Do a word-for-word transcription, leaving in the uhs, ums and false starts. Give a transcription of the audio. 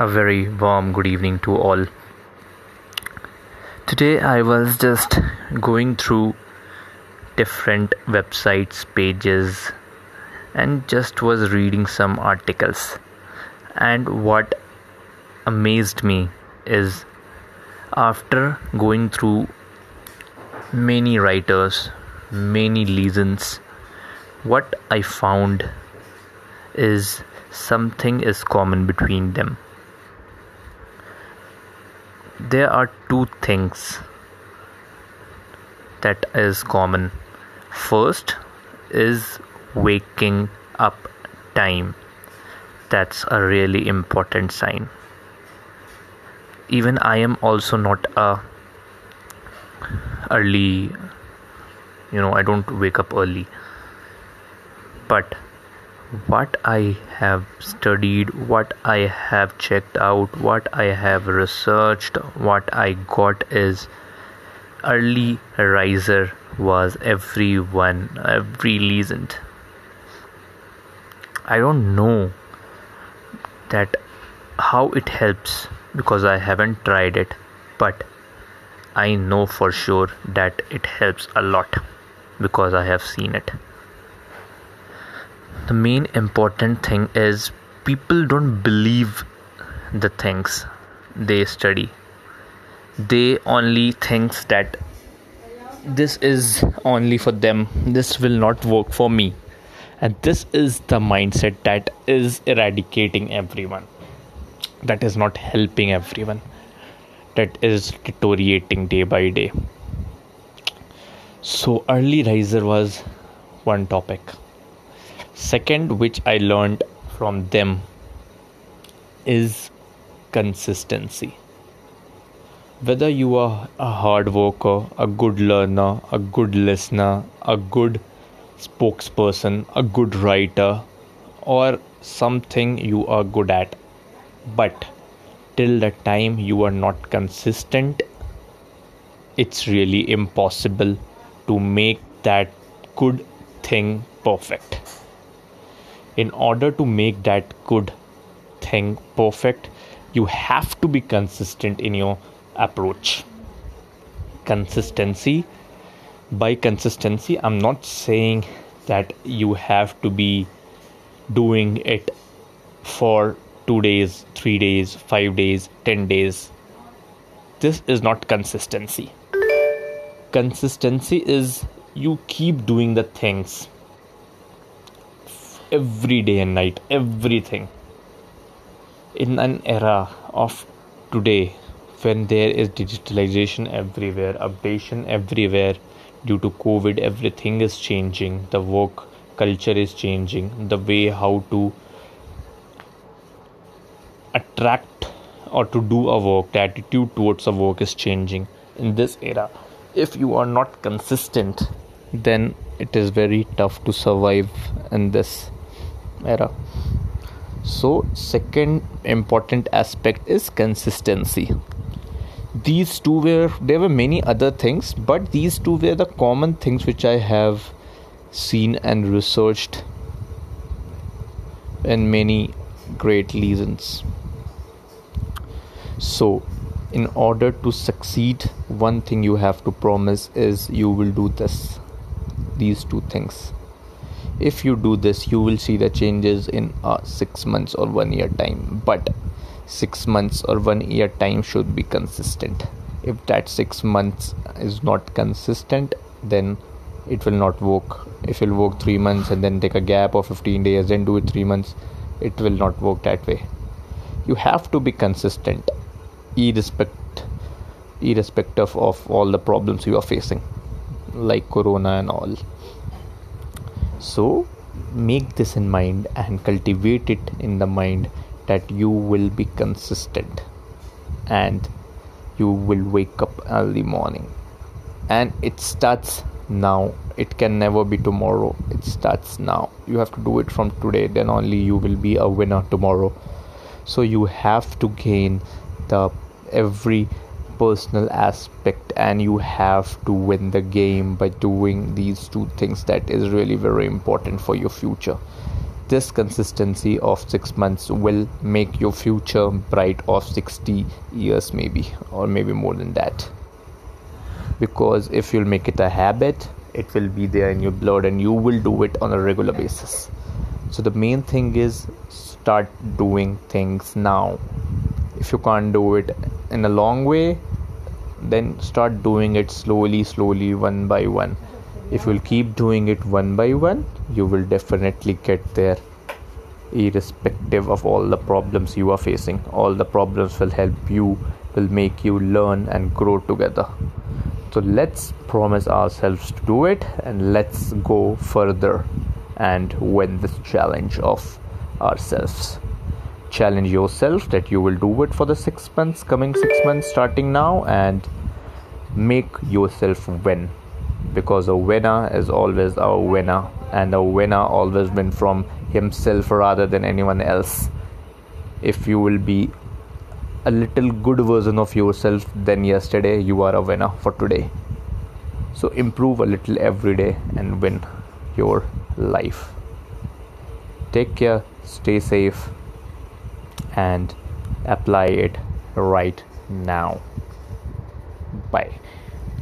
A very warm good evening to all. Today I was just going through different websites, pages, and just was reading some articles. And what amazed me is, after going through many writers, many legends, what I found is something is common between them. There are two things that is common. First is waking up time. That's a really important sign. Even I am also not a early, you know, I don't wake up early. But what I have studied, what I have checked out, what I have researched, what I got is early riser was everyone, every legend. I don't know that how it helps because I haven't tried it, but I know for sure that it helps a lot because I have seen it. The main important thing is people don't believe the things they study. They only thinks that this is only for them. This will not work for me. And this is the mindset that is eradicating everyone. That is not helping everyone. That is deteriorating day by day. So early riser was one topic. Second, which I learned from them, is consistency. Whether you are a hard worker, a good learner, a good listener, a good spokesperson, a good writer, or something you are good at, but till the time you are not consistent, it's really impossible to make that good thing perfect. In order to make that good thing perfect, you have to be consistent in your approach. Consistency. By consistency, I'm not saying that you have to be doing it for two days, three days, five days, ten days. This is not consistency. Consistency is you keep doing the things every day and night, everything. In an era of today, when there is digitalization everywhere, updation everywhere, due to COVID, everything is changing. The work culture is changing. The way how to attract or to do a work, the attitude towards a work is changing in this era. If you are not consistent, then it is very tough to survive in this era. So second important aspect is consistency. These two were, there were many other things, but these two were the common things which I have seen and researched in many great legends. So in order to succeed, one thing you have to promise is you will do this. These two things. If you do this, you will see the changes in uh, six months or one year time. But six months or one year time should be consistent. If that six months is not consistent, then it will not work. If you'll work three months and then take a gap of fifteen days, then do it three months, it will not work that way. You have to be consistent, irrespect, irrespective of all the problems you are facing, like corona and all. So make this in mind and cultivate it in the mind that you will be consistent and you will wake up early morning, and it starts now. It can never be tomorrow. It starts now. You have to do it from today, then only you will be a winner tomorrow. So you have to gain the every personal aspect, and you have to win the game by doing these two things. That is really very important for your future. This consistency of six months will make your future bright of sixty years maybe, or maybe more than that. Because if you'll make it a habit, it will be there in your blood and you will do it on a regular basis. So the main thing is start doing things now. If you can't do it in a long way, then start doing it slowly, slowly, one by one. If you'll keep doing it one by one, you will definitely get there, irrespective of all the problems you are facing. All the problems will help you, will make you learn and grow together. So let's promise ourselves to do it, and let's go further and win this challenge of ourselves. Challenge yourself that you will do it for the six months, coming six months starting now, and make yourself win. Because a winner is always a winner, and a winner always wins from himself rather than anyone else. If you will be a little good version of yourself than yesterday, you are a winner for today. So improve a little every day and win your life. Take care, stay safe, and apply it right now. Bye.